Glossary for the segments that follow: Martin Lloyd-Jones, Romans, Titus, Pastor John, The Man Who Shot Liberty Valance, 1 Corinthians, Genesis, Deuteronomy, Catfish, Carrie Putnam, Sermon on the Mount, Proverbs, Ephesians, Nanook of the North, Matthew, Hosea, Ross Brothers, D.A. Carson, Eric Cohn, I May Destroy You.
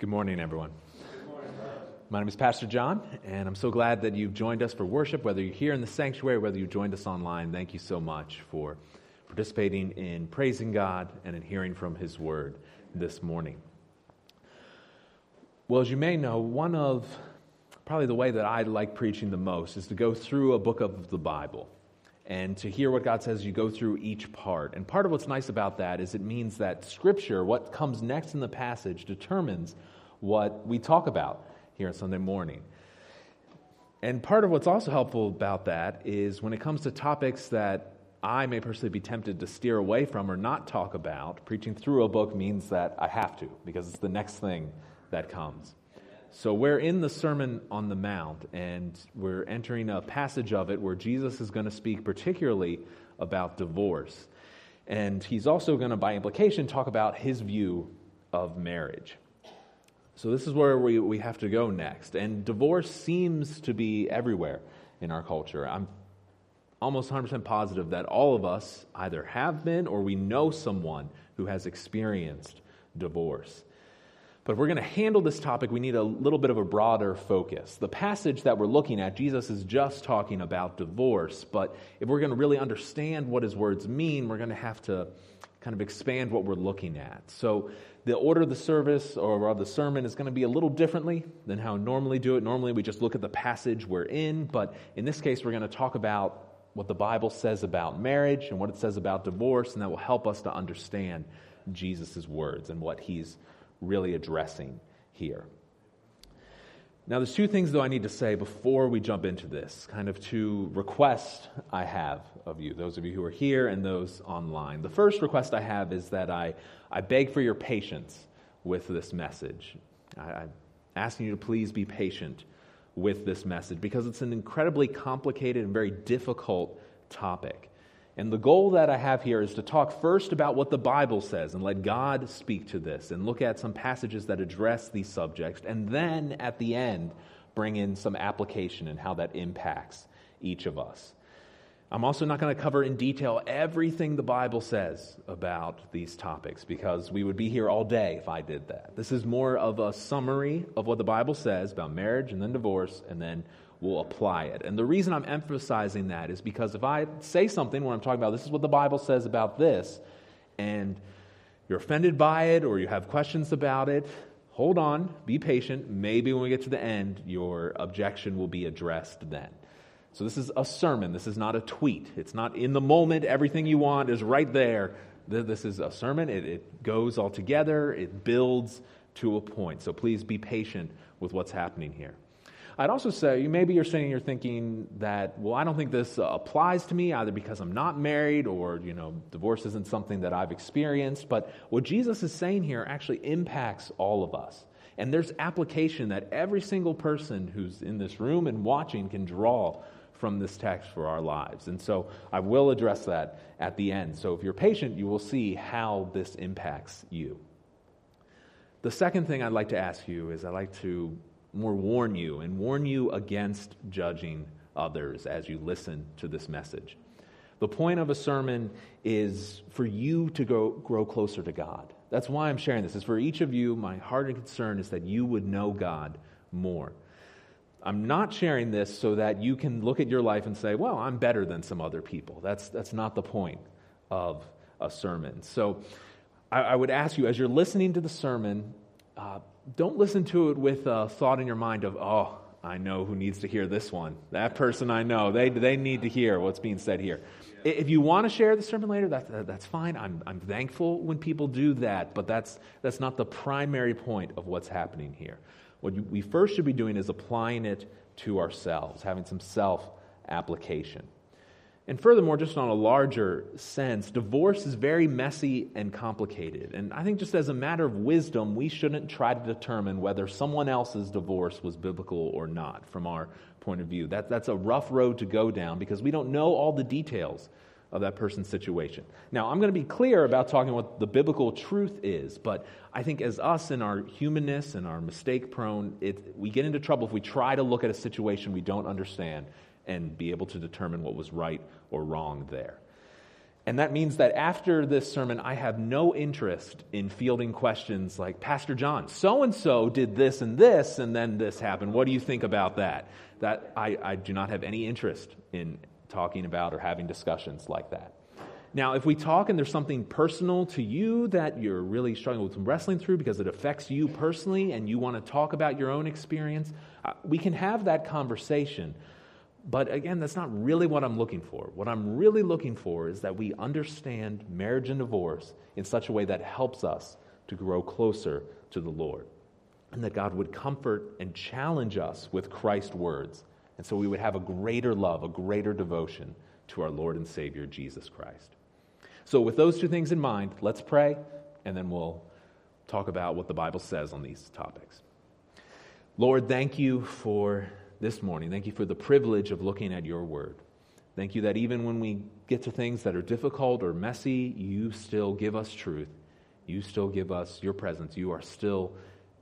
Good morning, everyone. Good morning. My name is Pastor John, and I'm so glad that you've joined us for worship, whether you're here in the sanctuary, whether you joined us online. Thank you so much for participating in praising God and in hearing from His Word this morning. Well, as you may know, one of probably the way that I like preaching the most is to go through a book of the Bible and to hear what God says. You go through each part. And part of what's nice about that is it means that Scripture, what comes next in the passage, determines what we talk about here on Sunday morning. And part of what's also helpful about that is when it comes to topics that I may personally be tempted to steer away from or not talk about, preaching through a book means that I have to, because it's the next thing that comes. So we're in the Sermon on the Mount, and we're entering a passage of it where Jesus is going to speak particularly about divorce. And he's also going to, by implication, talk about his view of marriage. So this is where we have to go next. And divorce seems to be everywhere in our culture. I'm almost 100% positive that all of us either have been or we know someone who has experienced divorce. But if we're going to handle this topic, we need a little bit of a broader focus. The passage that we're looking at, Jesus is just talking about divorce, but if we're going to really understand what his words mean, we're going to have to kind of expand what we're looking at. So the order of the service or of the sermon is going to be a little differently than how I normally do it. Normally we just look at the passage we're in, but in this case we're going to talk about what the Bible says about marriage and what it says about divorce, and that will help us to understand Jesus' words and what he's really addressing here. Now, there's two things, though, I need to say before we jump into this, kind of two requests I have of you, those of you who are here and those online. The first request I have is that I beg for your patience with this message. I'm asking you to please be patient with this message, because it's an incredibly complicated and very difficult topic. And the goal that I have here is to talk first about what the Bible says and let God speak to this and look at some passages that address these subjects, and then at the end bring in some application and how that impacts each of us. I'm also not going to cover in detail everything the Bible says about these topics, because we would be here all day if I did that. This is more of a summary of what the Bible says about marriage and then divorce, and then we'll apply it. And the reason I'm emphasizing that is because if I say something when I'm talking about this is what the Bible says about this, and you're offended by it or you have questions about it, hold on, be patient. Maybe when we get to the end, your objection will be addressed then. So this is a sermon. This is not a tweet. It's not in the moment. Everything you want is right there. This is a sermon. It goes all together. It builds to a point. So please be patient with what's happening here. I'd also say, maybe you're saying, you're thinking that, well, I don't think this applies to me, either because I'm not married or, divorce isn't something that I've experienced. But what Jesus is saying here actually impacts all of us. And there's application that every single person who's in this room and watching can draw from this text for our lives. And so I will address that at the end. So if you're patient, you will see how this impacts you. The second thing I'd like to ask you is I'd like to more warn you against judging others as you listen to this message. The point of a sermon is for you to grow closer to God. That's why I'm sharing this. It's for each of you. My heart and concern is that you would know God more. I'm not sharing this so that you can look at your life and say, well, I'm better than some other people. That's not the point of a sermon. So I would ask you, as you're listening to the sermon, don't listen to it with a thought in your mind of, oh, I know who needs to hear this one. That person I know, they need to hear what's being said here. Yeah. If you want to share the sermon later, that's fine. I'm thankful when people do that, but that's not the primary point of what's happening here. What we first should be doing is applying it to ourselves, having some self-application. And furthermore, just on a larger sense, divorce is very messy and complicated. And I think just as a matter of wisdom, we shouldn't try to determine whether someone else's divorce was biblical or not from our point of view. That's a rough road to go down, because we don't know all the details of that person's situation. Now, I'm going to be clear about talking what the biblical truth is, but I think as us in our humanness and our mistake-prone, we get into trouble if we try to look at a situation we don't understand and be able to determine what was right or wrong there. And that means that after this sermon, I have no interest in fielding questions like, Pastor John, so-and-so did this and this, and then this happened. What do you think about that? That I do not have any interest in talking about or having discussions like that. Now, if we talk and there's something personal to you that you're really struggling with wrestling through because it affects you personally and you want to talk about your own experience, we can have that conversation. But again, that's not really what I'm looking for. What I'm really looking for is that we understand marriage and divorce in such a way that helps us to grow closer to the Lord, and that God would comfort and challenge us with Christ's words. And so we would have a greater love, a greater devotion to our Lord and Savior, Jesus Christ. So with those two things in mind, let's pray, and then we'll talk about what the Bible says on these topics. Lord, thank you for this morning. Thank you for the privilege of looking at your word. Thank you that even when we get to things that are difficult or messy, you still give us truth. You still give us your presence. You are still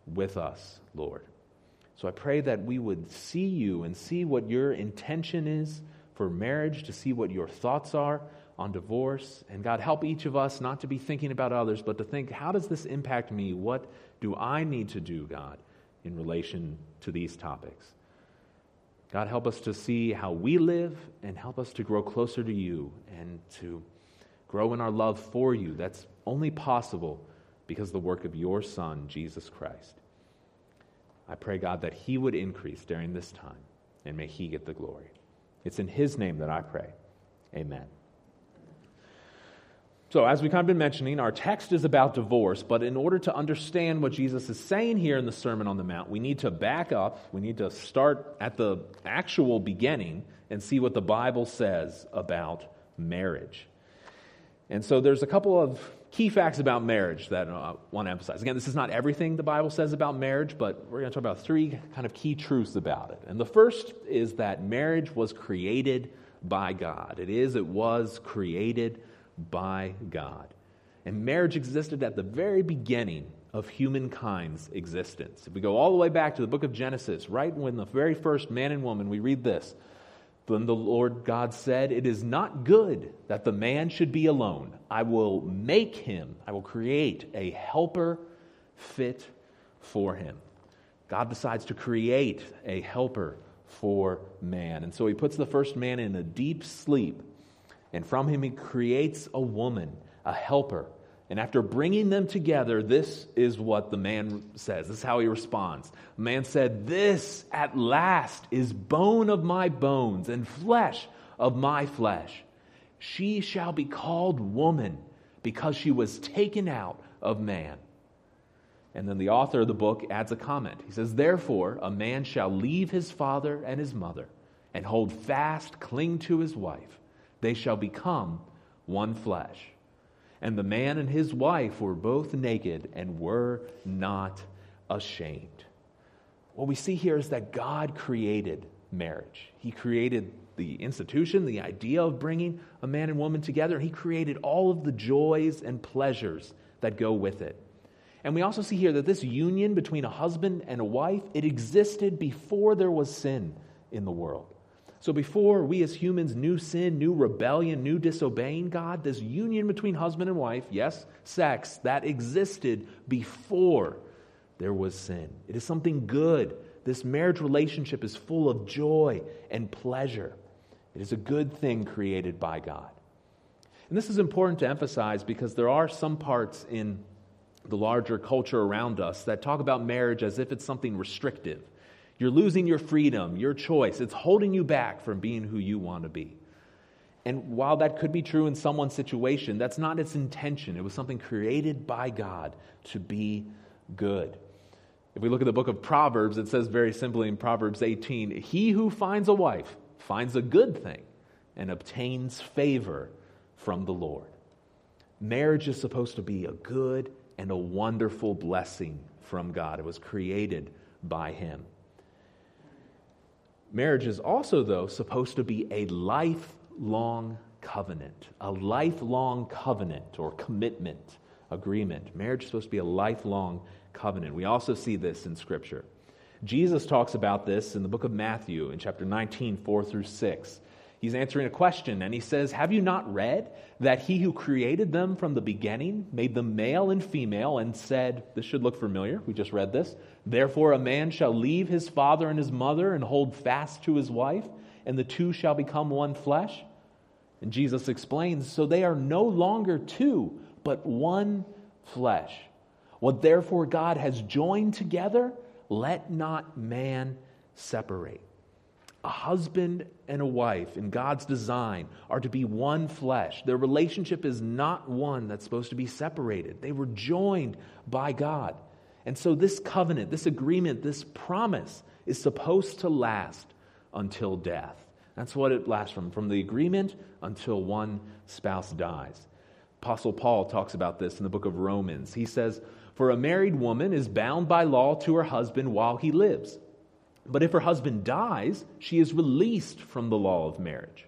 with us, Lord. So I pray that we would see you and see what your intention is for marriage, to see what your thoughts are on divorce. And God, help each of us not to be thinking about others, but to think, how does this impact me? What do I need to do, God, in relation to these topics? God, help us to see how we live and help us to grow closer to you and to grow in our love for you. That's only possible because of the work of your Son, Jesus Christ. I pray, God, that he would increase during this time, and may he get the glory. It's in his name that I pray. Amen. So as we've kind of been mentioning, our text is about divorce, but in order to understand what Jesus is saying here in the Sermon on the Mount, we need to back up, we need to start at the actual beginning and see what the Bible says about marriage. And so there's a couple of key facts about marriage that I want to emphasize. Again, this is not everything the Bible says about marriage, but we're going to talk about three kind of key truths about it. And the first is that marriage was created by God. It was created by God. And marriage existed at the very beginning of humankind's existence. If we go all the way back to the book of Genesis, right when the very first man and woman, we read this. Then the Lord God said, "It is not good that the man should be alone. I will create a helper fit for him." God decides to create a helper for man. And so he puts the first man in a deep sleep. And from him he creates a woman, a helper. And after bringing them together, this is what the man says. This is how he responds. The man said, "This at last is bone of my bones and flesh of my flesh. She shall be called woman because she was taken out of man." And then the author of the book adds a comment. He says, "Therefore, a man shall leave his father and his mother and hold fast, cling to his wife. They shall become one flesh. And the man and his wife were both naked and were not ashamed." What we see here is that God created marriage. He created the institution, the idea of bringing a man and woman together, and he created all of the joys and pleasures that go with it. And we also see here that this union between a husband and a wife, it existed before there was sin in the world. So before we as humans knew sin, knew rebellion, knew disobeying God, this union between husband and wife, yes, sex, that existed before there was sin. It is something good. This marriage relationship is full of joy and pleasure. It is a good thing created by God. And this is important to emphasize because there are some parts in the larger culture around us that talk about marriage as if it's something restrictive. You're losing your freedom, your choice. It's holding you back from being who you want to be. And while that could be true in someone's situation, that's not its intention. It was something created by God to be good. If we look at the book of Proverbs, it says very simply in Proverbs 18, "He who finds a wife finds a good thing and obtains favor from the Lord." Marriage is supposed to be a good and a wonderful blessing from God. It was created by Him. Marriage is also, though, supposed to be a lifelong covenant or commitment, agreement. Marriage is supposed to be a lifelong covenant. We also see this in Scripture. Jesus talks about this in the book of Matthew in chapter 19, 4 through 6. He's answering a question, and he says, have you not read that he who created them from the beginning made them male and female and said, this should look familiar, we just read this, therefore a man shall leave his father and his mother and hold fast to his wife, and the two shall become one flesh? And Jesus explains, so they are no longer two, but one flesh. What therefore God has joined together, let not man separate. A husband and a wife in God's design are to be one flesh. Their relationship is not one that's supposed to be separated. They were joined by God. And so this covenant, this agreement, this promise is supposed to last until death. That's what it lasts from the agreement until one spouse dies. Apostle Paul talks about this in the book of Romans. He says, for a married woman is bound by law to her husband while he lives. But if her husband dies, she is released from the law of marriage.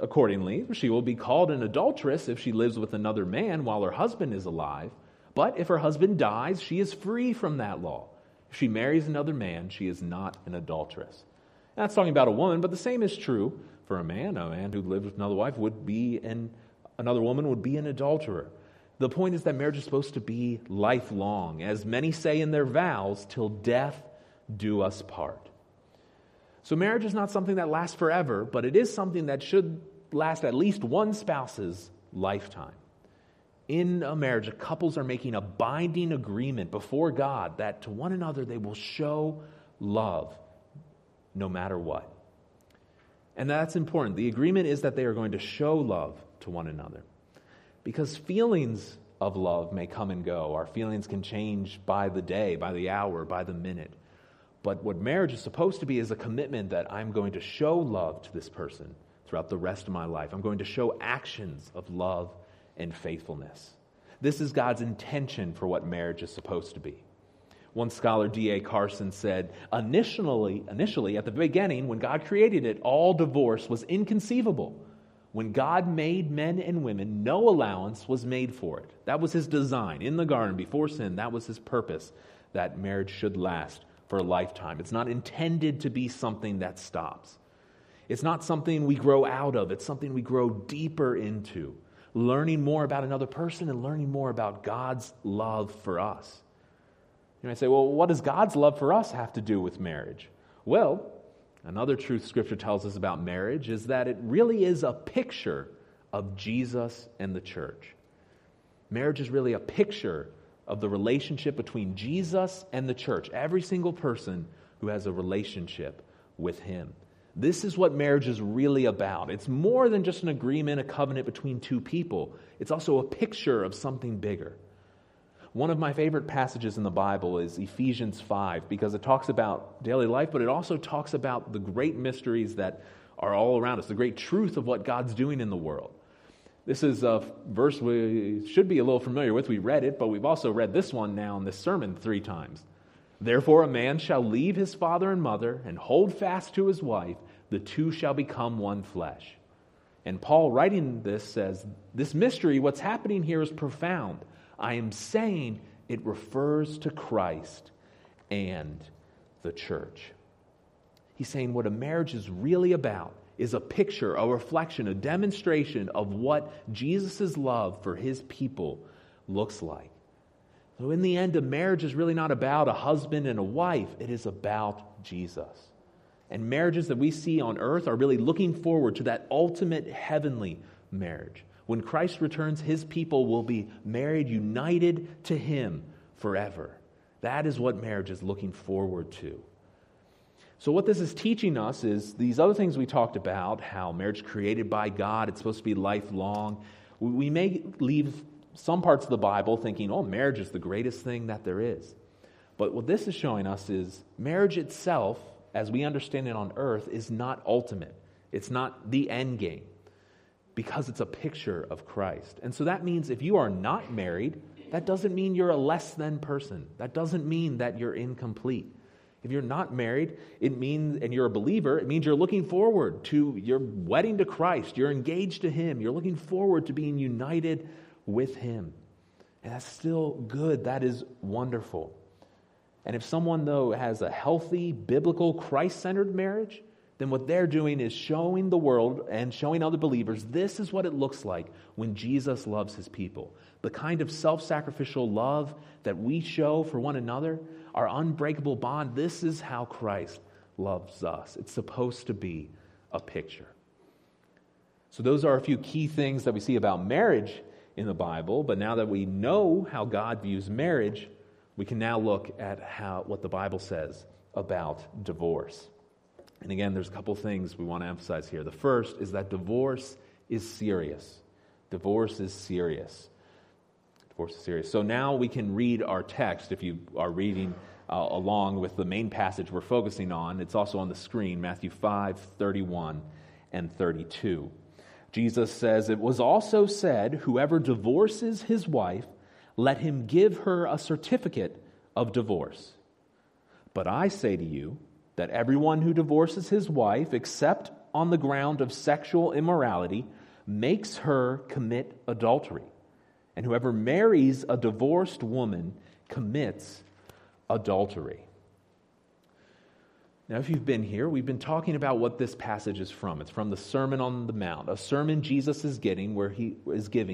Accordingly, she will be called an adulteress if she lives with another man while her husband is alive. But if her husband dies, she is free from that law. If she marries another man, she is not an adulteress. And that's talking about a woman, but the same is true for a man. A man who lives with another wife would be another woman would be an adulterer. The point is that marriage is supposed to be lifelong, as many say in their vows, till death do us part. So marriage is not something that lasts forever, but it is something that should last at least one spouse's lifetime. In a marriage, couples are making a binding agreement before God that to one another they will show love no matter what. And that's important. The agreement is that they are going to show love to one another, because feelings of love may come and go. Our feelings can change by the day, by the hour, by the minute. But what marriage is supposed to be is a commitment that I'm going to show love to this person throughout the rest of my life. I'm going to show actions of love and faithfulness. This is God's intention for what marriage is supposed to be. One scholar, D.A. Carson, said, initially, at the beginning, when God created it, all divorce was inconceivable. When God made men and women, no allowance was made for it. That was his design. In the garden, before sin, that was his purpose, that marriage should last for a lifetime. It's not intended to be something that stops. It's not something we grow out of. It's something we grow deeper into, learning more about another person and learning more about God's love for us. You might say, well, what does God's love for us have to do with marriage? Well, another truth Scripture tells us about marriage is that it really is a picture of Jesus and the church. Marriage is really a picture of the relationship between Jesus and the church, every single person who has a relationship with him. This is what marriage is really about. It's more than just an agreement, a covenant between two people. It's also a picture of something bigger. One of my favorite passages in the Bible is Ephesians 5, because it talks about daily life, but it also talks about the great mysteries that are all around us, the great truth of what God's doing in the world. This is a verse we should be a little familiar with. We read it, but we've also read this one now in this sermon 3 times. Therefore a man shall leave his father and mother and hold fast to his wife. The two shall become one flesh. And Paul, writing this, says, this mystery, what's happening here, is profound. I am saying it refers to Christ and the church. He's saying what a marriage is really about is a picture, a reflection, a demonstration of what Jesus' love for his people looks like. So in the end, a marriage is really not about a husband and a wife. It is about Jesus. And marriages that we see on earth are really looking forward to that ultimate heavenly marriage. When Christ returns, his people will be married, united to him forever. That is what marriage is looking forward to. So what this is teaching us is these other things we talked about, how marriage is created by God, it's supposed to be lifelong. We may leave some parts of the Bible thinking, oh, marriage is the greatest thing that there is. But what this is showing us is marriage itself, as we understand it on earth, is not ultimate. It's not the end game, because it's a picture of Christ. And so that means if you are not married, that doesn't mean you're a less than person. That doesn't mean that you're incomplete. If you're not married, it means, and you're a believer, it means you're looking forward to your wedding to Christ. You're engaged to him. You're looking forward to being united with him. And that's still good. That is wonderful. And if someone, though, has a healthy, biblical, Christ-centered marriage, then what they're doing is showing the world and showing other believers this is what it looks like when Jesus loves his people. The kind of self-sacrificial love that we show for one another, our unbreakable bond, this is how Christ loves us. It's supposed to be a picture. So those are a few key things that we see about marriage in the Bible, but now that we know how God views marriage, we can now look at what the Bible says about divorce. And again, there's a couple things we want to emphasize here. The first is that divorce is serious. Divorce is serious. Divorce is serious. So now we can read our text. If you are reading along with the main passage we're focusing on, it's also on the screen, Matthew 5:31 and 32. Jesus says, "It was also said, whoever divorces his wife, let him give her a certificate of divorce. But I say to you that everyone who divorces his wife, except on the ground of sexual immorality, makes her commit adultery. And whoever marries a divorced woman commits adultery." Now, if you've been here, we've been talking about what this passage is from. It's from the Sermon on the Mount, a sermon Jesus is giving.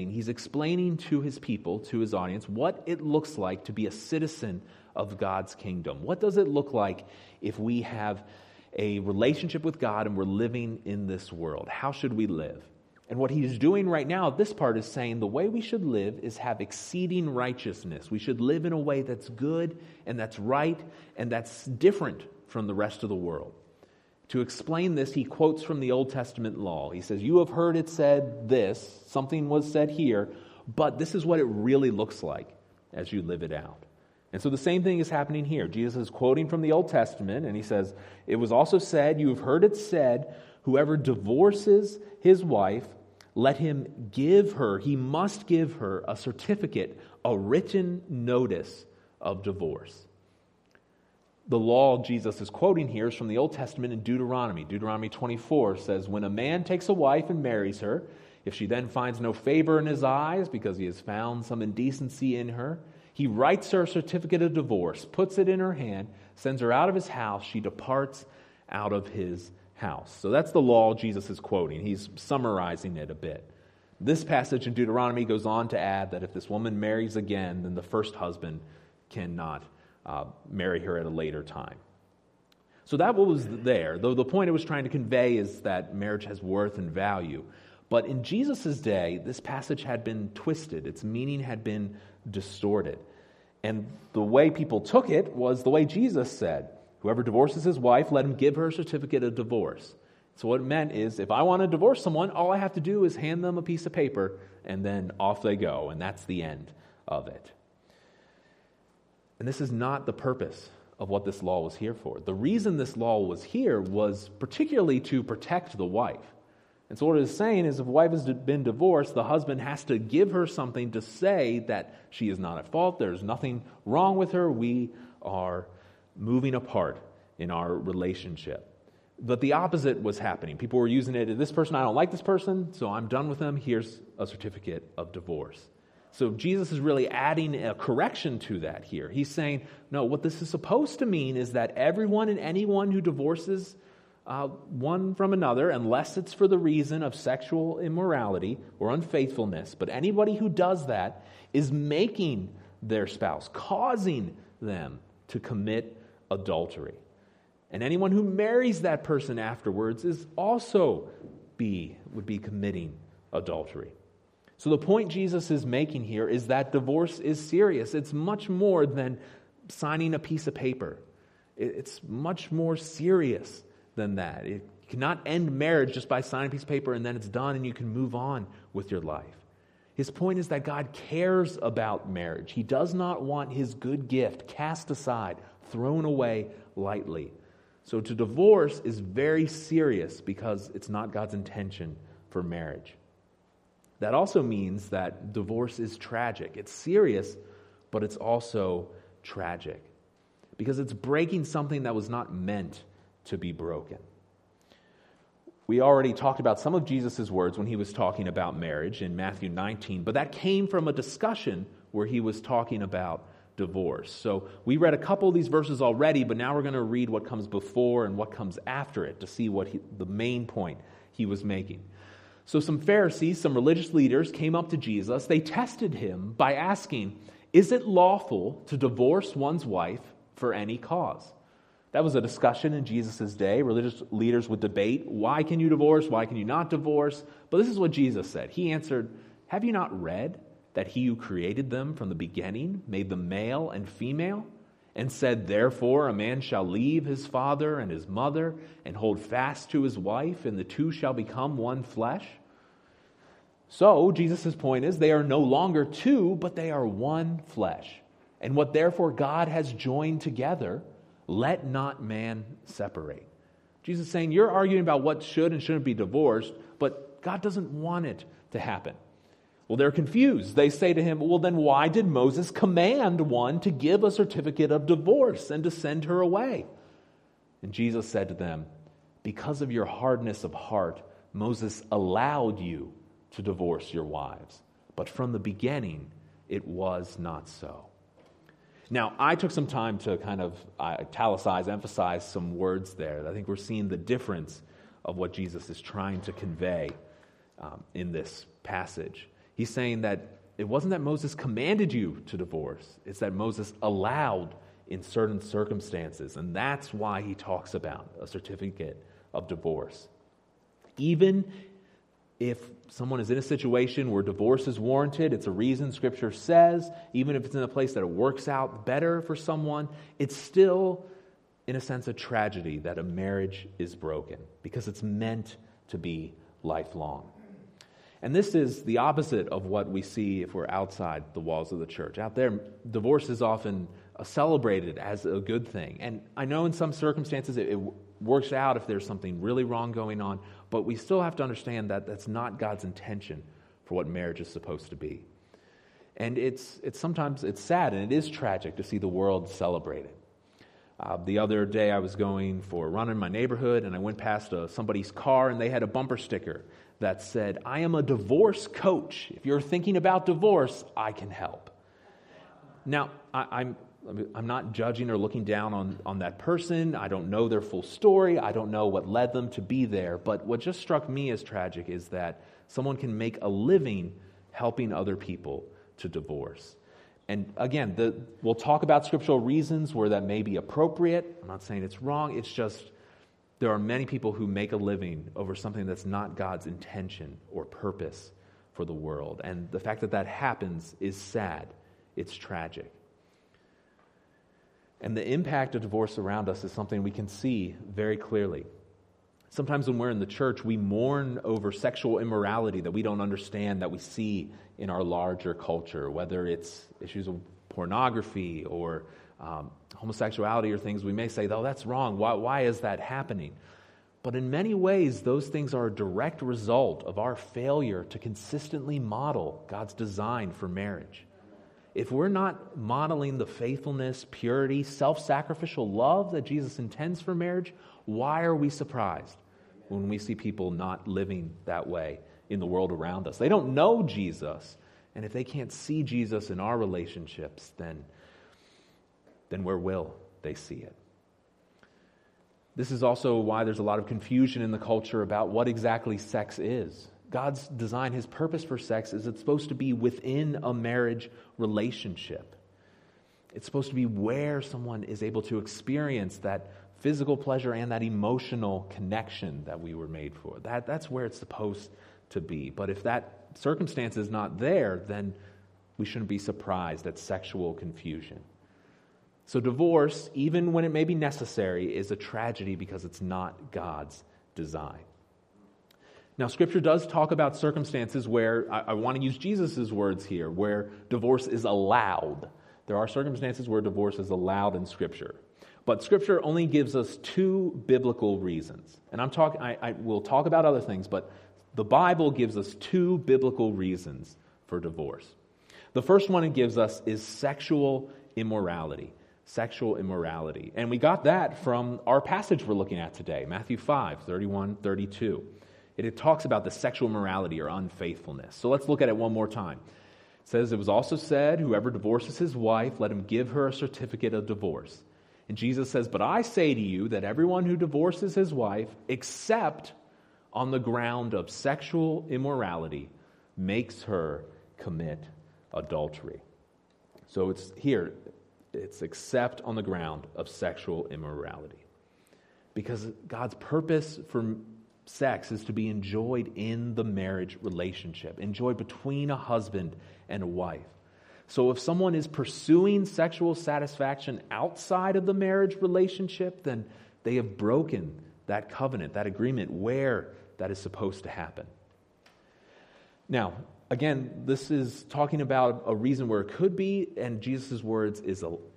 He's explaining to his people, to his audience, what it looks like to be a citizen of God's kingdom. What does it look like if we have a relationship with God and we're living in this world? How should we live? And what he's doing right now, this part is saying the way we should live is have exceeding righteousness. We should live in a way that's good and that's right and that's different from the rest of the world. To explain this, he quotes from the Old Testament law. He says, "You have heard it said this, something was said here, but this is what it really looks like as you live it out." And so the same thing is happening here. Jesus is quoting from the Old Testament, and he says, "It was also said, you have heard it said, whoever divorces his wife, let him give her, he must give her a certificate, a written notice of divorce." The law Jesus is quoting here is from the Old Testament in Deuteronomy. Deuteronomy 24 says, "When a man takes a wife and marries her, if she then finds no favor in his eyes because he has found some indecency in her, he writes her a certificate of divorce, puts it in her hand, sends her out of his house, she departs out of his house." So that's the law Jesus is quoting. He's summarizing it a bit. This passage in Deuteronomy goes on to add that if this woman marries again, then the first husband cannot marry her at a later time. So that was there, though the point it was trying to convey is that marriage has worth and value. But in Jesus' day, this passage had been twisted. Its meaning had been distorted. And the way people took it was the way Jesus said, "Whoever divorces his wife, let him give her a certificate of divorce." So what it meant is, if I want to divorce someone, all I have to do is hand them a piece of paper, and then off they go, and that's the end of it. And this is not the purpose of what this law was here for. The reason this law was here was particularly to protect the wife. And so what it is saying is if a wife has been divorced, the husband has to give her something to say that she is not at fault, there's nothing wrong with her, we are moving apart in our relationship. But the opposite was happening. People were using it, this person, I don't like this person, so I'm done with them, here's a certificate of divorce. So Jesus is really adding a correction to that here. He's saying, no, what this is supposed to mean is that everyone and anyone who divorces one from another, unless it's for the reason of sexual immorality or unfaithfulness, but anybody who does that is making their spouse, causing them to commit adultery. And anyone who marries that person afterwards is also would be committing adultery. So the point Jesus is making here is that divorce is serious. It's much more than signing a piece of paper. It's much more serious than that. It cannot end marriage just by signing a piece of paper and then it's done and you can move on with your life. His point is that God cares about marriage. He does not want his good gift cast aside, thrown away lightly. So to divorce is very serious because it's not God's intention for marriage. That also means that divorce is tragic. It's serious, but it's also tragic because it's breaking something that was not meant to be broken. We already talked about some of Jesus' words when he was talking about marriage in Matthew 19, but that came from a discussion where he was talking about divorce. So we read a couple of these verses already, but now we're going to read what comes before and what comes after it to see what the main point he was making. So some Pharisees, some religious leaders came up to Jesus. They tested him by asking, is it lawful to divorce one's wife for any cause? That was a discussion in Jesus' day. Religious leaders would debate, why can you divorce? Why can you not divorce? But this is what Jesus said. He answered, have you not read that he who created them from the beginning made them male and female, and said, therefore a man shall leave his father and his mother and hold fast to his wife, and the two shall become one flesh? So Jesus' point is they are no longer two, but they are one flesh. And what therefore God has joined together, let not man separate. Jesus is saying, you're arguing about what should and shouldn't be divorced, but God doesn't want it to happen. Well, they're confused. They say to him, well, then why did Moses command one to give a certificate of divorce and to send her away? And Jesus said to them, because of your hardness of heart, Moses allowed you to divorce your wives. But from the beginning, it was not so. Now, I took some time to kind of italicize, emphasize some words there. I think we're seeing the difference of what Jesus is trying to convey in this passage. He's saying that it wasn't that Moses commanded you to divorce. It's that Moses allowed in certain circumstances. And that's why he talks about a certificate of divorce. Even if someone is in a situation where divorce is warranted, it's a reason Scripture says, even if it's in a place that it works out better for someone, it's still, in a sense, a tragedy that a marriage is broken because it's meant to be lifelong. And this is the opposite of what we see if we're outside the walls of the church. Out there, divorce is often celebrated as a good thing. And I know in some circumstances it works out if there's something really wrong going on, but we still have to understand that that's not God's intention for what marriage is supposed to be. And it's sometimes it's sad and it is tragic to see the world celebrate it. The other day I was going for a run in my neighborhood and I went past somebody's car and they had a bumper sticker that said, I am a divorce coach. If you're thinking about divorce, I can help. Now, I'm not judging or looking down on that person. I don't know their full story. I don't know what led them to be there. But what just struck me as tragic is that someone can make a living helping other people to divorce. And again, we'll talk about scriptural reasons where that may be appropriate. I'm not saying it's wrong. It's just there are many people who make a living over something that's not God's intention or purpose for the world. And the fact that that happens is sad. It's tragic. And the impact of divorce around us is something we can see very clearly. Sometimes when we're in the church, we mourn over sexual immorality that we don't understand, that we see in our larger culture, whether it's issues of pornography or homosexuality or things we may say, oh, that's wrong. Why is that happening? But in many ways, those things are a direct result of our failure to consistently model God's design for marriage. If we're not modeling the faithfulness, purity, self-sacrificial love that Jesus intends for marriage, why are we surprised when we see people not living that way in the world around us? They don't know Jesus, and if they can't see Jesus in our relationships, then where will they see it? This is also why there's a lot of confusion in the culture about what exactly sex is. God's design, his purpose for sex, is it's supposed to be within a marriage relationship. It's supposed to be where someone is able to experience that physical pleasure and that emotional connection that we were made for. That's where it's supposed to be. But if that circumstance is not there, then we shouldn't be surprised at sexual confusion. So divorce, even when it may be necessary, is a tragedy because it's not God's design. Now, Scripture does talk about circumstances where, I want to use Jesus' words here, where divorce is allowed. There are circumstances where divorce is allowed in Scripture. But Scripture only gives us two biblical reasons. And I will talk about other things, but the Bible gives us two biblical reasons for divorce. The first one it gives us is sexual immorality. Sexual immorality. And we got that from our passage we're looking at today, Matthew 5, 31, 32. It talks about the sexual immorality or unfaithfulness. So let's look at it one more time. It says, it was also said, whoever divorces his wife, let him give her a certificate of divorce. And Jesus says, but I say to you that everyone who divorces his wife, except on the ground of sexual immorality, makes her commit adultery. So it's here, it's except on the ground of sexual immorality. Because God's purpose for sex is to be enjoyed in the marriage relationship, enjoyed between a husband and a wife. So if someone is pursuing sexual satisfaction outside of the marriage relationship, then they have broken that covenant, that agreement, where that is supposed to happen. Now, again, this is talking about a reason where it could be, and Jesus' words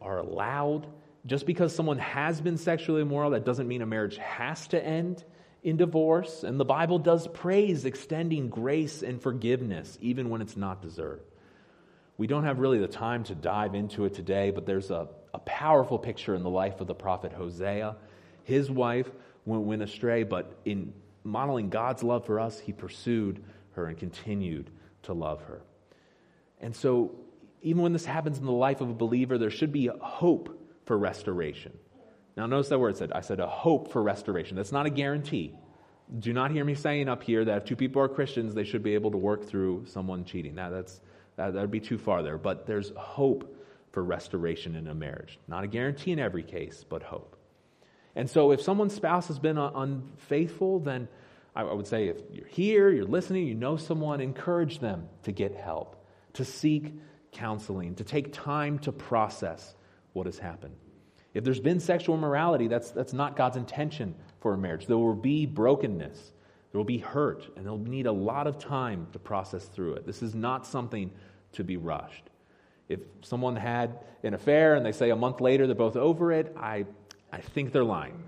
are allowed. Just because someone has been sexually immoral, that doesn't mean a marriage has to end in divorce. And the Bible does praise extending grace and forgiveness, even when it's not deserved. We don't have really the time to dive into it today, but there's a powerful picture in the life of the prophet Hosea. His wife went astray, but in modeling God's love for us, he pursued her and continued to love her. And so, even when this happens in the life of a believer, there should be a hope for restoration. Now, notice that word said. I said a hope for restoration. That's not a guarantee. Do not hear me saying up here that if two people are Christians, they should be able to work through someone cheating. Now, that would be too far there. But there's hope for restoration in a marriage. Not a guarantee in every case, but hope. And so if someone's spouse has been unfaithful, then I would say if you're here, you're listening, you know someone, encourage them to get help, to seek counseling, to take time to process what has happened. If there's been sexual immorality, that's not God's intention for a marriage. There will be brokenness, there will be hurt, and they'll need a lot of time to process through it. This is not something to be rushed. If someone had an affair and they say a month later they're both over it, I think they're lying.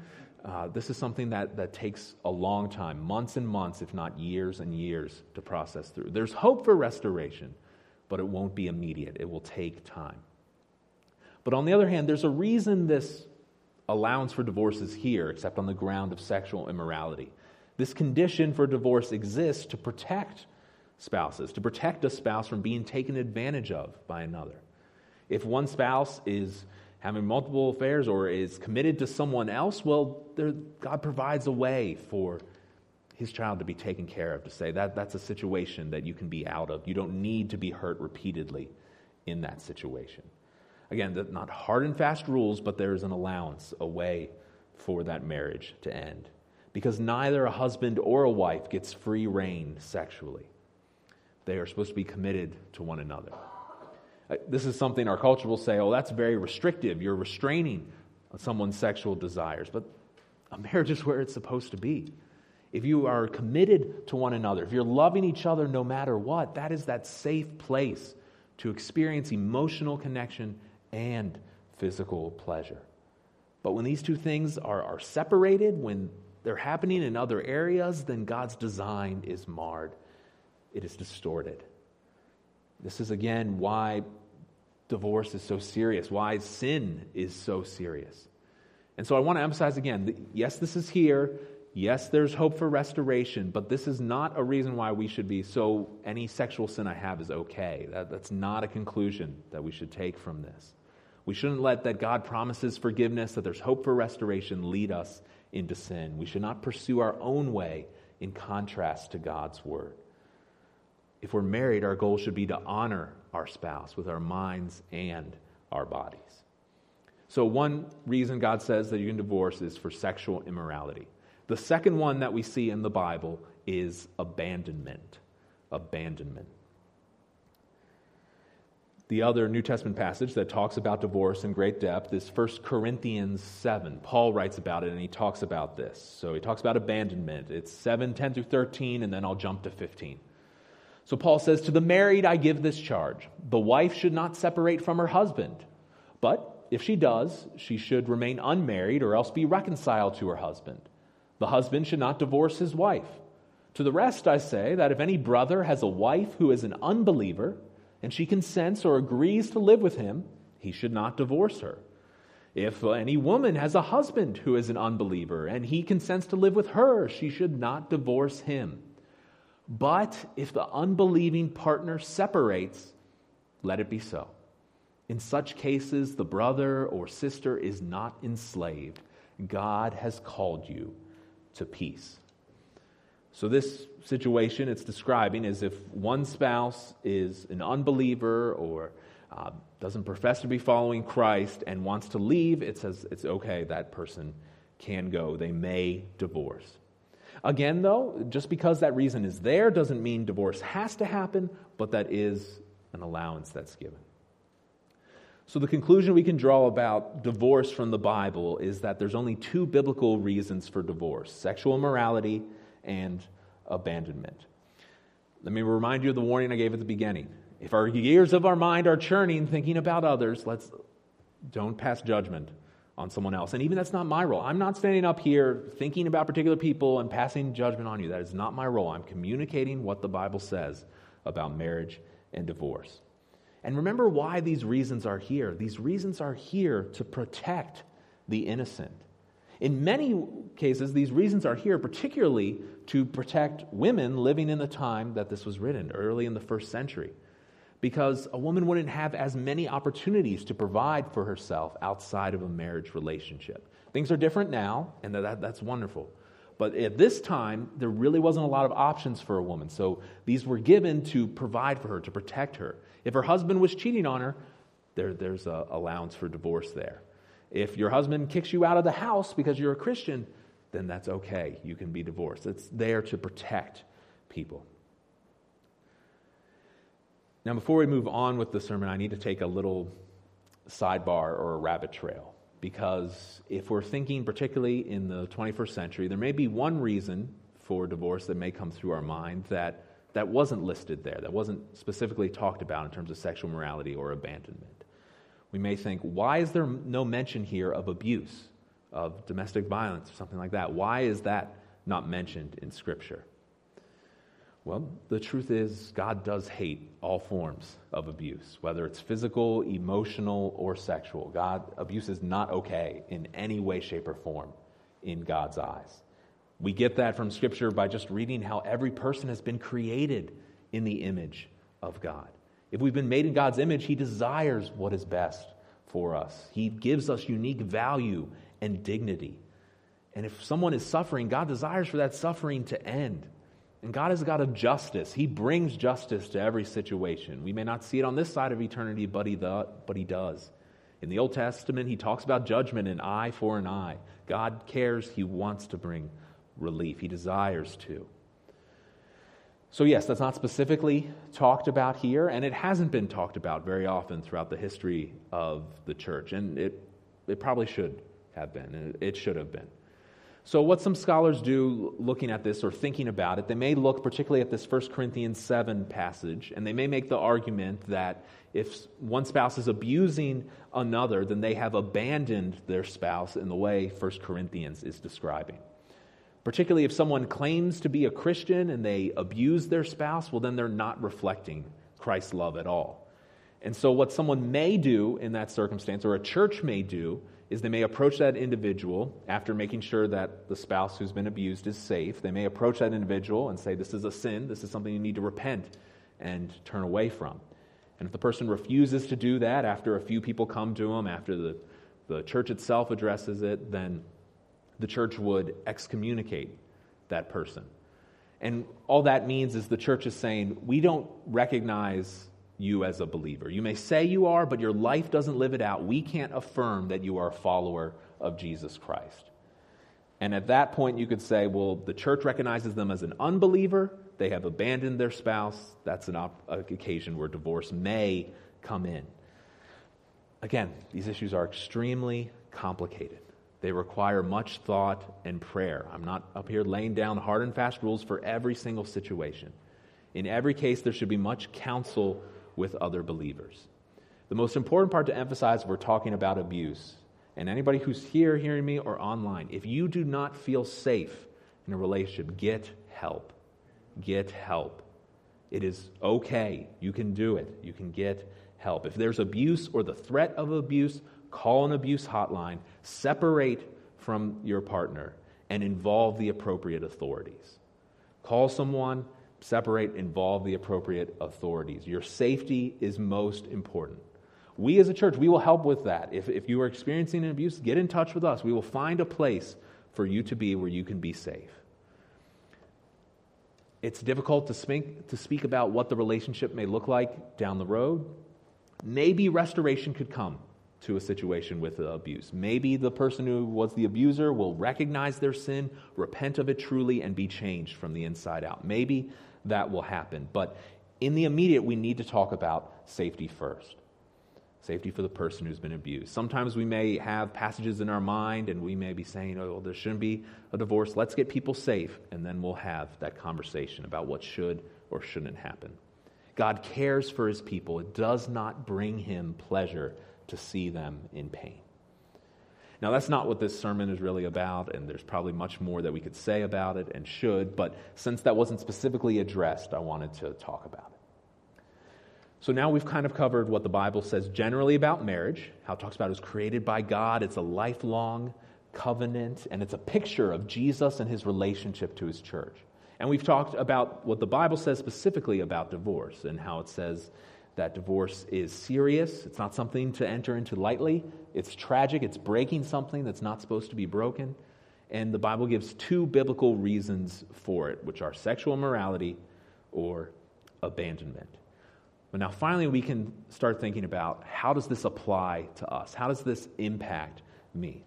This is something that takes a long time, months and months, if not years and years, to process through. There's hope for restoration, but it won't be immediate. It will take time. But on the other hand, there's a reason this allowance for divorce is here, except on the ground of sexual immorality. This condition for divorce exists to protect spouses, to protect a spouse from being taken advantage of by another. If one spouse is having multiple affairs or is committed to someone else, well, God provides a way for his child to be taken care of, to say that's a situation that you can be out of. You don't need to be hurt repeatedly in that situation. Again, not hard and fast rules, but there is an allowance, a way for that marriage to end, because neither a husband or a wife gets free rein sexually. They are supposed to be committed to one another. This is something our culture will say, oh, that's very restrictive. You're restraining someone's sexual desires. But a marriage is where it's supposed to be. If you are committed to one another, if you're loving each other no matter what, that is that safe place to experience emotional connection and physical pleasure. But when these two things are separated, when they're happening in other areas, then God's design is marred. It is distorted. This is, again, why divorce is so serious, why sin is so serious. And so I want to emphasize again, that yes, this is here. Yes, there's hope for restoration, but this is not a reason why we should be, so any sexual sin I have is okay. That's not a conclusion that we should take from this. We shouldn't let that God promises forgiveness, that there's hope for restoration, lead us into sin. We should not pursue our own way in contrast to God's word. If we're married, our goal should be to honor our spouse with our minds and our bodies. So one reason God says that you can divorce is for sexual immorality. The second one that we see in the Bible is abandonment. Abandonment. The other New Testament passage that talks about divorce in great depth is 1 Corinthians 7. Paul writes about it and he talks about this. So he talks about abandonment. It's 7, 10 through 13, and then I'll jump to 15. So Paul says, to the married I give this charge. The wife should not separate from her husband. But if she does, she should remain unmarried or else be reconciled to her husband. The husband should not divorce his wife. To the rest I say that if any brother has a wife who is an unbeliever and she consents or agrees to live with him, he should not divorce her. If any woman has a husband who is an unbeliever and he consents to live with her, she should not divorce him. But if the unbelieving partner separates, let it be so. In such cases, the brother or sister is not enslaved. God has called you to peace. So this situation it's describing is if one spouse is an unbeliever or doesn't profess to be following Christ and wants to leave, it says it's okay, that person can go. They may divorce. Again, though, just because that reason is there doesn't mean divorce has to happen, but that is an allowance that's given. So the conclusion we can draw about divorce from the Bible is that there's only two biblical reasons for divorce: sexual immorality and abandonment. Let me remind you of the warning I gave at the beginning. If our gears of our mind are churning, thinking about others, don't pass judgment on someone else. And even that's not my role. I'm not standing up here thinking about particular people and passing judgment on you. That is not my role. I'm communicating what the Bible says about marriage and divorce. And remember why these reasons are here. These reasons are here to protect the innocent. In many cases, these reasons are here particularly to protect women living in the time that this was written, early in the first century, because a woman wouldn't have as many opportunities to provide for herself outside of a marriage relationship. Things are different now, and that's wonderful. But at this time, there really wasn't a lot of options for a woman. So these were given to provide for her, to protect her. If her husband was cheating on her, there's an allowance for divorce there. If your husband kicks you out of the house because you're a Christian, then that's okay. You can be divorced. It's there to protect people. Now, before we move on with the sermon, I need to take a little sidebar or a rabbit trail. Because if we're thinking particularly in the 21st century, there may be one reason for divorce that may come through our mind that wasn't listed there, that wasn't specifically talked about in terms of sexual morality or abandonment. We may think, why is there no mention here of abuse, of domestic violence, or something like that? Why is that not mentioned in Scripture? Well, the truth is God does hate all forms of abuse, whether it's physical, emotional, or sexual. Abuse is not okay in any way, shape, or form in God's eyes. We get that from Scripture by just reading how every person has been created in the image of God. If we've been made in God's image, He desires what is best for us. He gives us unique value and dignity. And if someone is suffering, God desires for that suffering to end. And God is a God of justice. He brings justice to every situation. We may not see it on this side of eternity, but He does. In the Old Testament, He talks about judgment, an eye for an eye. God cares. He wants to bring relief. He desires to. So yes, that's not specifically talked about here, and it hasn't been talked about very often throughout the history of the church. And it probably should have been. It should have been. So what some scholars do looking at this or thinking about it, they may look particularly at this 1 Corinthians 7 passage, and they may make the argument that if one spouse is abusing another, then they have abandoned their spouse in the way 1 Corinthians is describing. Particularly if someone claims to be a Christian and they abuse their spouse, well, then they're not reflecting Christ's love at all. And so what someone may do in that circumstance, or a church may do, is they may approach that individual after making sure that the spouse who's been abused is safe. They may approach that individual and say, this is a sin. This is something you need to repent and turn away from. And if the person refuses to do that after a few people come to them, after the church itself addresses it, then the church would excommunicate that person. And all that means is the church is saying, we don't recognize you as a believer. You may say you are, but your life doesn't live it out. We can't affirm that you are a follower of Jesus Christ. And at that point, you could say, well, the church recognizes them as an unbeliever. They have abandoned their spouse. That's an occasion where divorce may come in. Again, these issues are extremely complicated. They require much thought and prayer. I'm not up here laying down hard and fast rules for every single situation. In every case, there should be much counsel with other believers. The most important part to emphasize, we're talking about abuse. And anybody who's here hearing me or online, if you do not feel safe in a relationship, get help. Get help. It is okay. You can do it. You can get help. If there's abuse or the threat of abuse, call an abuse hotline. Separate from your partner and involve the appropriate authorities. Call someone. Separate, involve the appropriate authorities. Your safety is most important. We as a church, we will help with that. If you are experiencing an abuse, get in touch with us. We will find a place for you to be where you can be safe. It's difficult to speak about what the relationship may look like down the road. Maybe restoration could come to a situation with abuse. Maybe the person who was the abuser will recognize their sin, repent of it truly, and be changed from the inside out. Maybe that will happen. But in the immediate, we need to talk about safety first. Safety for the person who's been abused. Sometimes we may have passages in our mind and we may be saying, oh, well, there shouldn't be a divorce. Let's get people safe. And then we'll have that conversation about what should or shouldn't happen. God cares for his people. It does not bring him pleasure to see them in pain. Now, that's not what this sermon is really about, and there's probably much more that we could say about it and should, but since that wasn't specifically addressed, I wanted to talk about it. So now we've kind of covered what the Bible says generally about marriage, how it talks about it was created by God, it's a lifelong covenant, and it's a picture of Jesus and his relationship to his church. And we've talked about what the Bible says specifically about divorce and how it says that divorce is serious. It's not something to enter into lightly. It's tragic. It's breaking something that's not supposed to be broken. And the Bible gives two biblical reasons for it, which are sexual immorality or abandonment. But now finally we can start thinking about how does this apply to us? How does this impact me?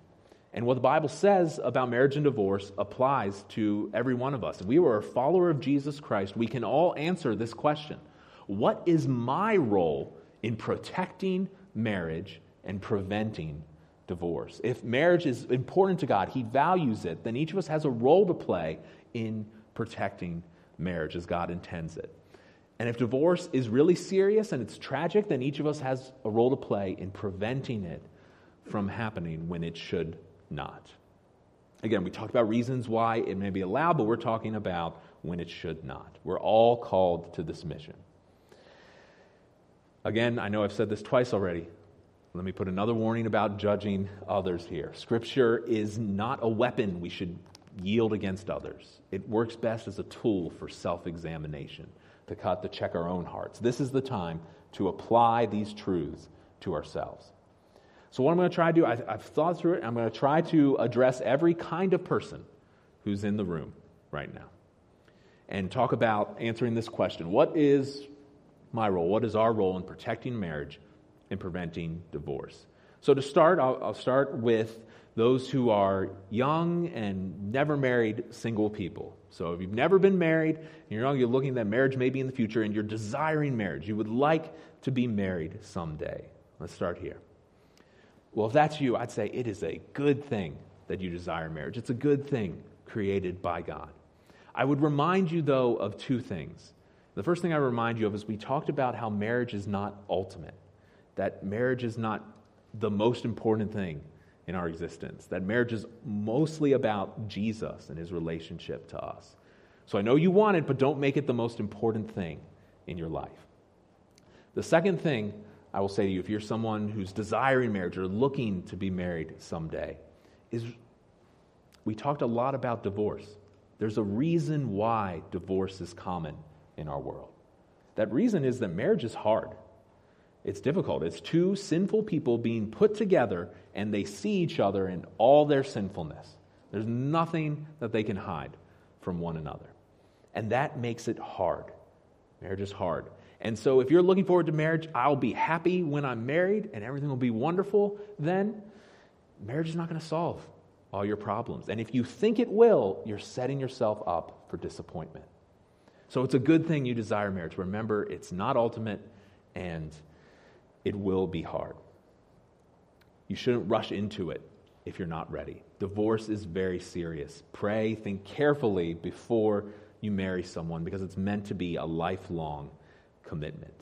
And what the Bible says about marriage and divorce applies to every one of us. If we were a follower of Jesus Christ, we can all answer this question. What is my role in protecting marriage and preventing divorce? If marriage is important to God, he values it, then each of us has a role to play in protecting marriage as God intends it. And if divorce is really serious and it's tragic, then each of us has a role to play in preventing it from happening when it should not. Again, we talked about reasons why it may be allowed, but we're talking about when it should not. We're all called to this mission. Again, I know I've said this twice already. Let me put another warning about judging others here. Scripture is not a weapon we should yield against others. It works best as a tool for self-examination, to check our own hearts. This is the time to apply these truths to ourselves. So what I'm going to try to do, I've thought through it, I'm going to try to address every kind of person who's in the room right now and talk about answering this question. What is my role? What is our role in protecting marriage and preventing divorce? So to start, I'll start with those who are young and never married, single people. So if you've never been married, and you're young, you're looking at marriage maybe in the future, and you're desiring marriage. You would like to be married someday. Let's start here. Well, if that's you, I'd say it is a good thing that you desire marriage. It's a good thing created by God. I would remind you, though, of two things. The first thing I remind you of is we talked about how marriage is not ultimate, that marriage is not the most important thing in our existence, that marriage is mostly about Jesus and his relationship to us. So I know you want it, but don't make it the most important thing in your life. The second thing I will say to you, if you're someone who's desiring marriage or looking to be married someday, is we talked a lot about divorce. There's a reason why divorce is common in our world. That reason is that marriage is hard. It's difficult. It's two sinful people being put together, and they see each other in all their sinfulness. There's nothing that they can hide from one another. And that makes it hard. Marriage is hard. And so if you're looking forward to marriage, I'll be happy when I'm married and everything will be wonderful, then marriage is not going to solve all your problems. And if you think it will, you're setting yourself up for disappointment. So it's a good thing you desire marriage. Remember, it's not ultimate, and it will be hard. You shouldn't rush into it if you're not ready. Divorce is very serious. Pray, think carefully before you marry someone because it's meant to be a lifelong commitment.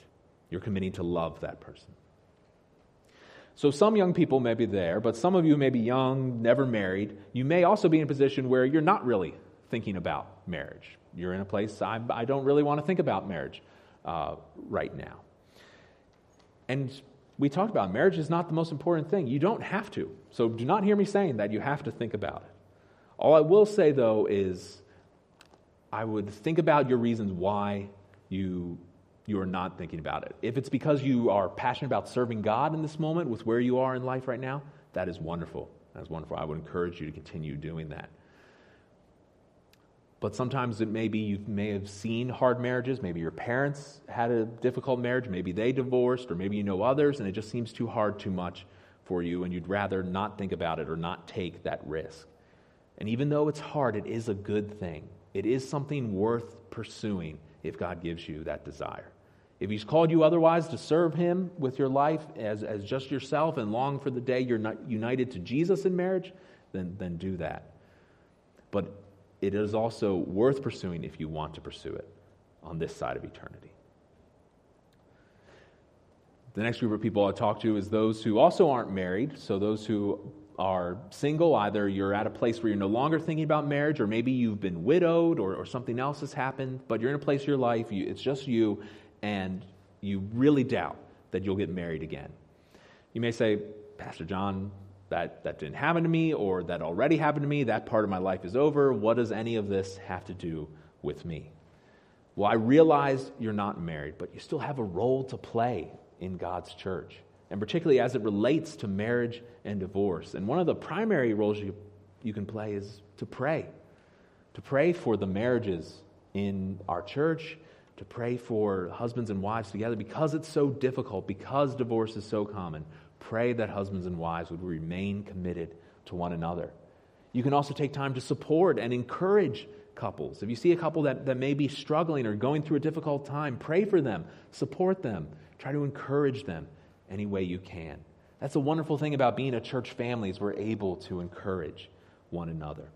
You're committing to love that person. So some young people may be there, but some of you may be young, never married. You may also be in a position where you're not really thinking about marriage. You're in a place, I don't really want to think about marriage right now. And we talked about marriage is not the most important thing. You don't have to. So do not hear me saying that you have to think about it. All I will say, though, is I would think about your reasons why you are not thinking about it. If it's because you are passionate about serving God in this moment with where you are in life right now, that is wonderful. That is wonderful. I would encourage you to continue doing that. But sometimes it may be you may have seen hard marriages. Maybe your parents had a difficult marriage. Maybe they divorced, or maybe you know others, and it just seems too hard, too much for you, and you'd rather not think about it or not take that risk. And even though it's hard, it is a good thing. It is something worth pursuing if God gives you that desire. If he's called you otherwise to serve him with your life as just yourself and long for the day you're not united to Jesus in marriage, then do that. But it is also worth pursuing if you want to pursue it on this side of eternity. The next group of people I talk to is those who also aren't married, so those who are single. Either you're at a place where you're no longer thinking about marriage, or maybe you've been widowed, or something else has happened, but you're in a place in your life, it's just you, and you really doubt that you'll get married again. You may say, Pastor John, that didn't happen to me, or that already happened to me, that part of my life is over, what does any of this have to do with me? Well, I realize you're not married, but you still have a role to play in God's church, and particularly as it relates to marriage and divorce. And one of the primary roles you can play is to pray for the marriages in our church, to pray for husbands and wives together, because it's so difficult, because divorce is so common. Pray that husbands and wives would remain committed to one another. You can also take time to support and encourage couples. If you see a couple that may be struggling or going through a difficult time, pray for them, support them, try to encourage them any way you can. That's the wonderful thing about being a church family, is we're able to encourage one another.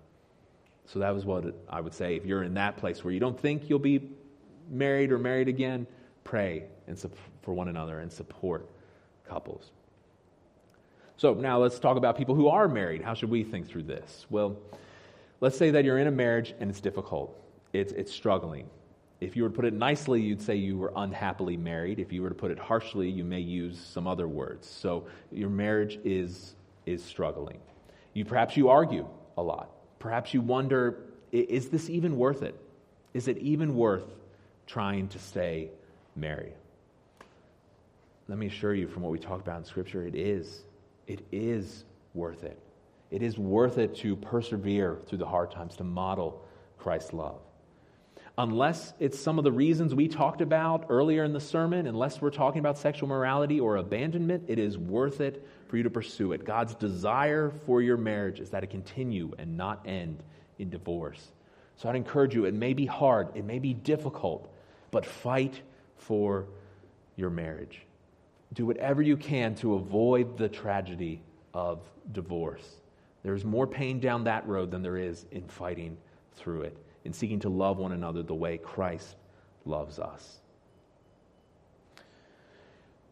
So that was what I would say. If you're in that place where you don't think you'll be married or married again, pray and for one another and support couples. So now let's talk about people who are married. How should we think through this? Well, let's say that you're in a marriage and it's difficult. It's struggling. If you were to put it nicely, you'd say you were unhappily married. If you were to put it harshly, you may use some other words. So your marriage is struggling. Perhaps you argue a lot. Perhaps you wonder, is this even worth it? Is it even worth trying to stay married? Let me assure you, from what we talk about in Scripture, it is. It is worth it. It is worth it to persevere through the hard times, to model Christ's love. Unless it's some of the reasons we talked about earlier in the sermon, unless we're talking about sexual morality or abandonment, it is worth it for you to pursue it. God's desire for your marriage is that it continue and not end in divorce. So I'd encourage you, it may be hard, it may be difficult, but fight for your marriage. Do whatever you can to avoid the tragedy of divorce. There's more pain down that road than there is in fighting through it, in seeking to love one another the way Christ loves us.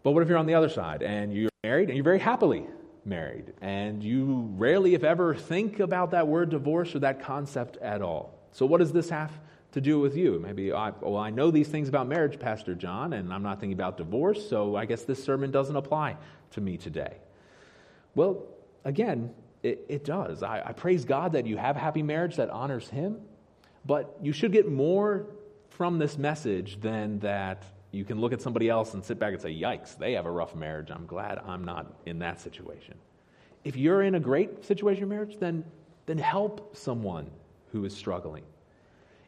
But what if you're on the other side, and you're married, and you're very happily married, and you rarely, if ever, think about that word divorce or that concept at all? So what does this have to do with you? Maybe, I know these things about marriage, Pastor John, and I'm not thinking about divorce, so I guess this sermon doesn't apply to me today. Well, again, it does. I praise God that you have a happy marriage that honors Him, but you should get more from this message than that you can look at somebody else and sit back and say, yikes, they have a rough marriage. I'm glad I'm not in that situation. If you're in a great situation in marriage, then help someone who is struggling.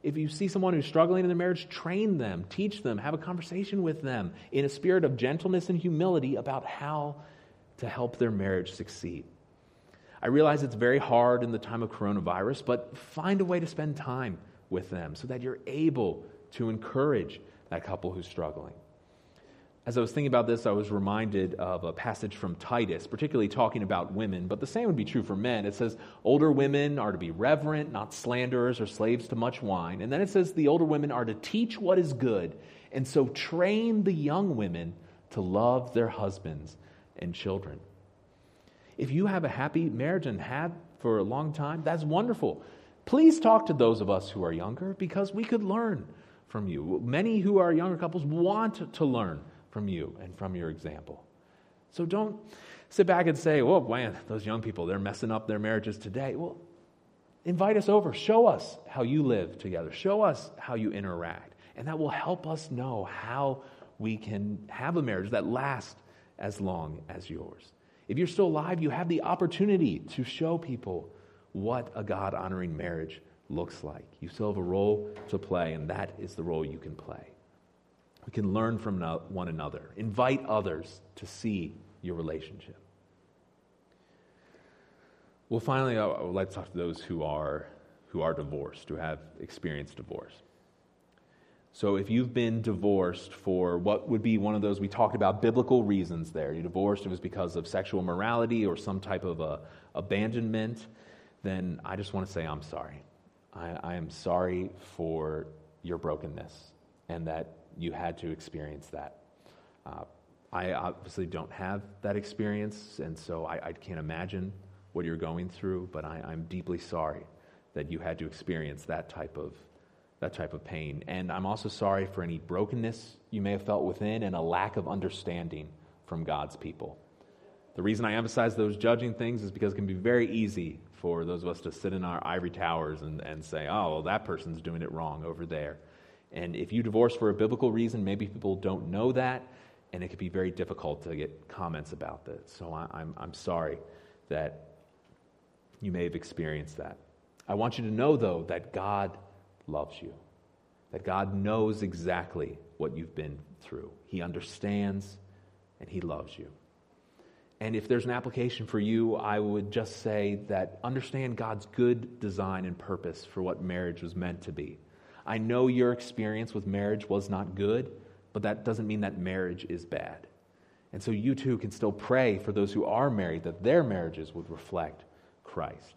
If you see someone who's struggling in their marriage, train them, teach them, have a conversation with them in a spirit of gentleness and humility about how to help their marriage succeed. I realize it's very hard in the time of coronavirus, but find a way to spend time with them so that you're able to encourage that couple who's struggling. As I was thinking about this, I was reminded of a passage from Titus, particularly talking about women, but the same would be true for men. It says, older women are to be reverent, not slanderers or slaves to much wine. And then it says the older women are to teach what is good, and so train the young women to love their husbands and children. If you have a happy marriage and have for a long time, that's wonderful. Please talk to those of us who are younger, because we could learn from you. Many who are younger couples want to learn from you and from your example. So don't sit back and say, well, man, those young people, they're messing up their marriages today. Well, Invite us over. Show us how you live together. Show us how you interact. And that will help us know how we can have a marriage that lasts as long as yours. If you're still alive, you have the opportunity to show people what a God-honoring marriage looks like. You still have a role to play, and that is the role you can play. We can learn from one another. Invite others to see your relationship. Well, finally, I would like to talk to those who are divorced, who have experienced divorce. So if you've been divorced for what would be one of those, we talked about biblical reasons there. You divorced, it was because of sexual immorality or some type of abandonment. Then I just want to say I'm sorry. I am sorry for your brokenness and that you had to experience that. I obviously don't have that experience, and so I can't imagine what you're going through, but I'm deeply sorry that you had to experience that type of pain. And I'm also sorry for any brokenness you may have felt within and a lack of understanding from God's people. The reason I emphasize those judging things is because it can be very easy for those of us to sit in our ivory towers and say, oh, well, that person's doing it wrong over there. And if you divorce for a biblical reason, maybe people don't know that, and it could be very difficult to get comments about that. So I'm sorry that you may have experienced that. I want you to know, though, that God loves you, that God knows exactly what you've been through. He understands, and He loves you. And if there's an application for you, I would just say that understand God's good design and purpose for what marriage was meant to be. I know your experience with marriage was not good, but that doesn't mean that marriage is bad. And so you too can still pray for those who are married that their marriages would reflect Christ.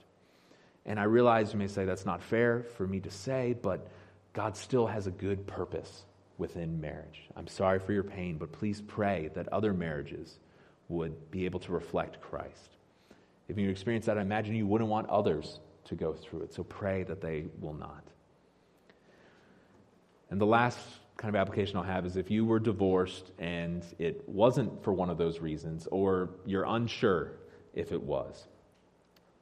And I realize you may say that's not fair for me to say, but God still has a good purpose within marriage. I'm sorry for your pain, but please pray that other marriages would be able to reflect Christ. If you experience that, I imagine you wouldn't want others to go through it, so pray that they will not. And the last kind of application I'll have is if you were divorced and it wasn't for one of those reasons, or you're unsure if it was.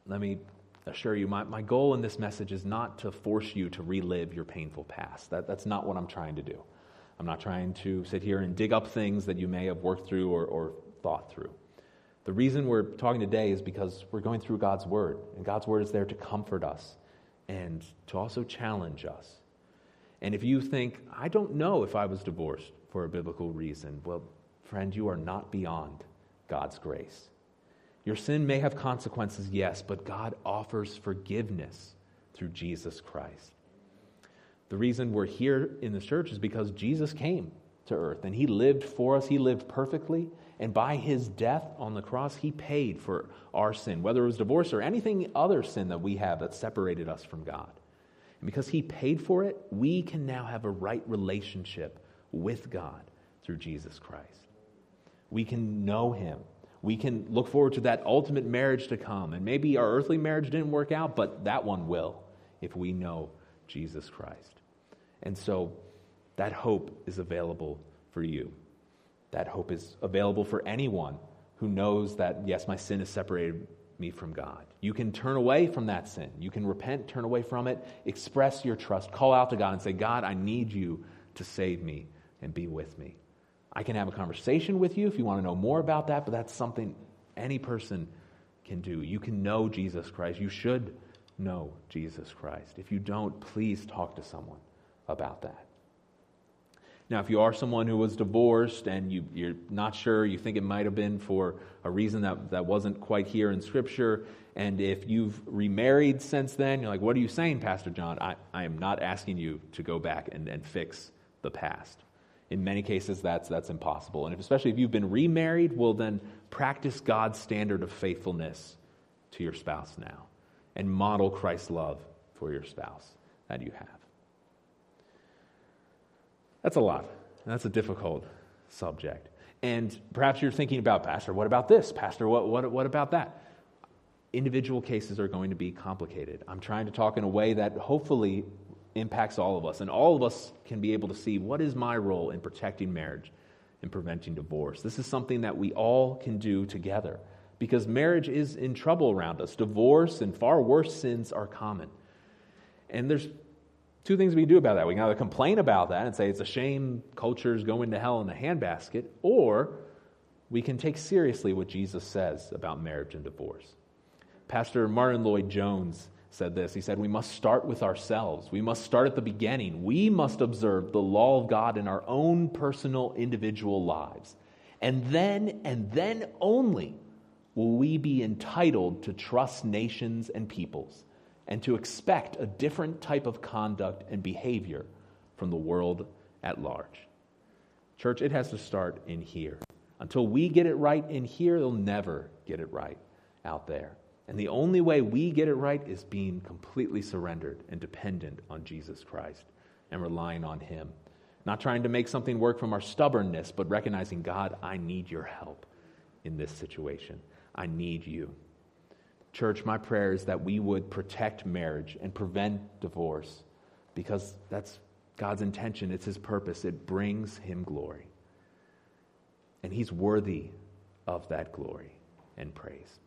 Let me assure you, my goal in this message is not to force you to relive your painful past. That's not what I'm trying to do. I'm not trying to sit here and dig up things that you may have worked through or thought through. The reason we're talking today is because we're going through God's Word, and God's Word is there to comfort us and to also challenge us. And if you think, I don't know if I was divorced for a biblical reason, well, friend, you are not beyond God's grace. Your sin may have consequences, yes, but God offers forgiveness through Jesus Christ. The reason we're here in the church is because Jesus came to earth, and He lived for us. He lived perfectly, and by His death on the cross, He paid for our sin, whether it was divorce or anything other sin that we have that separated us from God. And because He paid for it, we can now have a right relationship with God through Jesus Christ. We can know Him. We can look forward to that ultimate marriage to come. And maybe our earthly marriage didn't work out, but that one will if we know Jesus Christ. And so that hope is available for you. That hope is available for anyone who knows that, yes, my sin has separated me from God. You can turn away from that sin. You can repent, turn away from it, express your trust, call out to God and say, God, I need you to save me and be with me. I can have a conversation with you if you want to know more about that, but that's something any person can do. You can know Jesus Christ. You should know Jesus Christ. If you don't, please talk to someone about that. Now, if you are someone who was divorced and you're not sure, you think it might have been for a reason that wasn't quite here in Scripture, and if you've remarried since then, you're like, what are you saying, Pastor John? I am not asking you to go back and fix the past. In many cases, that's impossible. And especially if you've been remarried, well, then practice God's standard of faithfulness to your spouse now and model Christ's love for your spouse that you have. That's a lot. And that's a difficult subject. And perhaps you're thinking about, Pastor, what about this? Pastor, what about that? Individual cases are going to be complicated. I'm trying to talk in a way that hopefully impacts all of us, and all of us can be able to see what is my role in protecting marriage and preventing divorce. This is something that we all can do together because marriage is in trouble around us. Divorce and far worse sins are common. And there's two things we can do about that. We can either complain about that and say it's a shame culture's going to hell in a handbasket, or we can take seriously what Jesus says about marriage and divorce. Pastor Martin Lloyd-Jones said this. He said, we must start with ourselves. We must start at the beginning. We must observe the law of God in our own personal individual lives. And then only will we be entitled to trust nations and peoples and to expect a different type of conduct and behavior from the world at large. Church, it has to start in here. Until we get it right in here, they'll never get it right out there. And the only way we get it right is being completely surrendered and dependent on Jesus Christ and relying on Him. Not trying to make something work from our stubbornness, but recognizing, God, I need your help in this situation. I need you. Church, my prayer is that we would protect marriage and prevent divorce, because that's God's intention. It's His purpose. It brings Him glory. And He's worthy of that glory and praise.